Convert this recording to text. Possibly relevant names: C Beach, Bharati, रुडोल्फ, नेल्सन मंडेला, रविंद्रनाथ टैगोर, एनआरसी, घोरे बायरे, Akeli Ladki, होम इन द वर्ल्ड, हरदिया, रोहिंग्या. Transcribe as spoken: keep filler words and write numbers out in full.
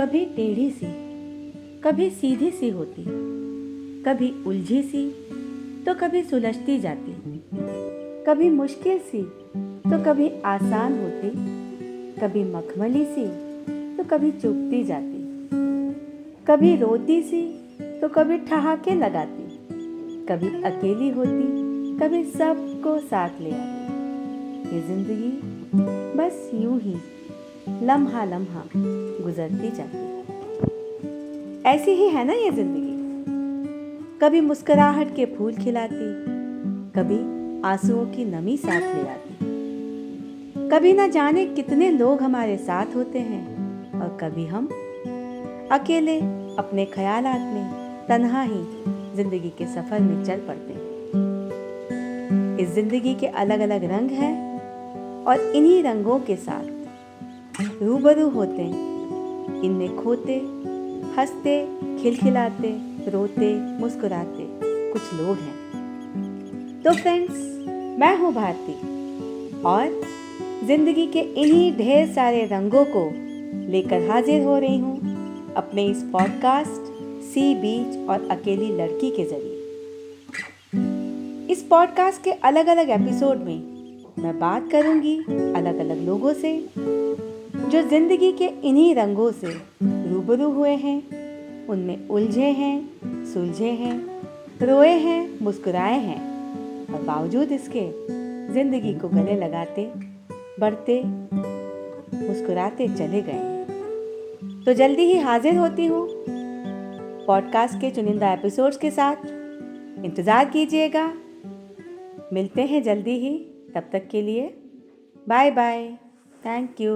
कभी टेढ़ी सी, कभी सीधी सी होती, कभी उलझी सी तो कभी सुलझती जाती, कभी मुश्किल सी तो कभी आसान होती, कभी मखमली सी तो कभी चुभती जाती, कभी रोती सी तो कभी ठहाके लगाती, कभी अकेली होती, कभी सबको साथ ले आती। ये जिंदगी बस यूं ही लम्हा लम्हा गुजरती जाती। ऐसी ही है ना ये जिंदगी, कभी मुस्कुराहट के फूल खिलाती, कभी आंसुओं की नमी साथ ले आती। कभी ना जाने कितने लोग हमारे साथ होते हैं और कभी हम अकेले अपने ख्यालात में तन्हा ही जिंदगी के सफर में चल पड़ते हैं। इस जिंदगी के अलग अलग रंग हैं और इन्हीं रंगों के साथ रूबरू होते, इनमें खोते, हंसते, खिलखिलाते, रोते, मुस्कुराते कुछ लोग हैं। तो फ्रेंड्स, मैं हूँ भारती और जिंदगी के इन्हीं ढेर सारे रंगों को लेकर हाजिर हो रही हूँ अपने इस पॉडकास्ट सी बीच और अकेली लड़की के जरिए। इस पॉडकास्ट के अलग अलग एपिसोड में मैं बात करूँगी अलग अलग लोगों से जो जिंदगी के इन्हीं रंगों से रूबरू हुए हैं, उनमें उलझे हैं, सुलझे हैं, रोए हैं, मुस्कुराए हैं और बावजूद इसके जिंदगी को गले लगाते, बढ़ते, मुस्कुराते चले गए। तो जल्दी ही हाजिर होती हूँ पॉडकास्ट के चुनिंदा एपिसोड्स के साथ। इंतज़ार कीजिएगा, मिलते हैं जल्दी ही। तब तक के लिए बाय बाय, थैंक यू।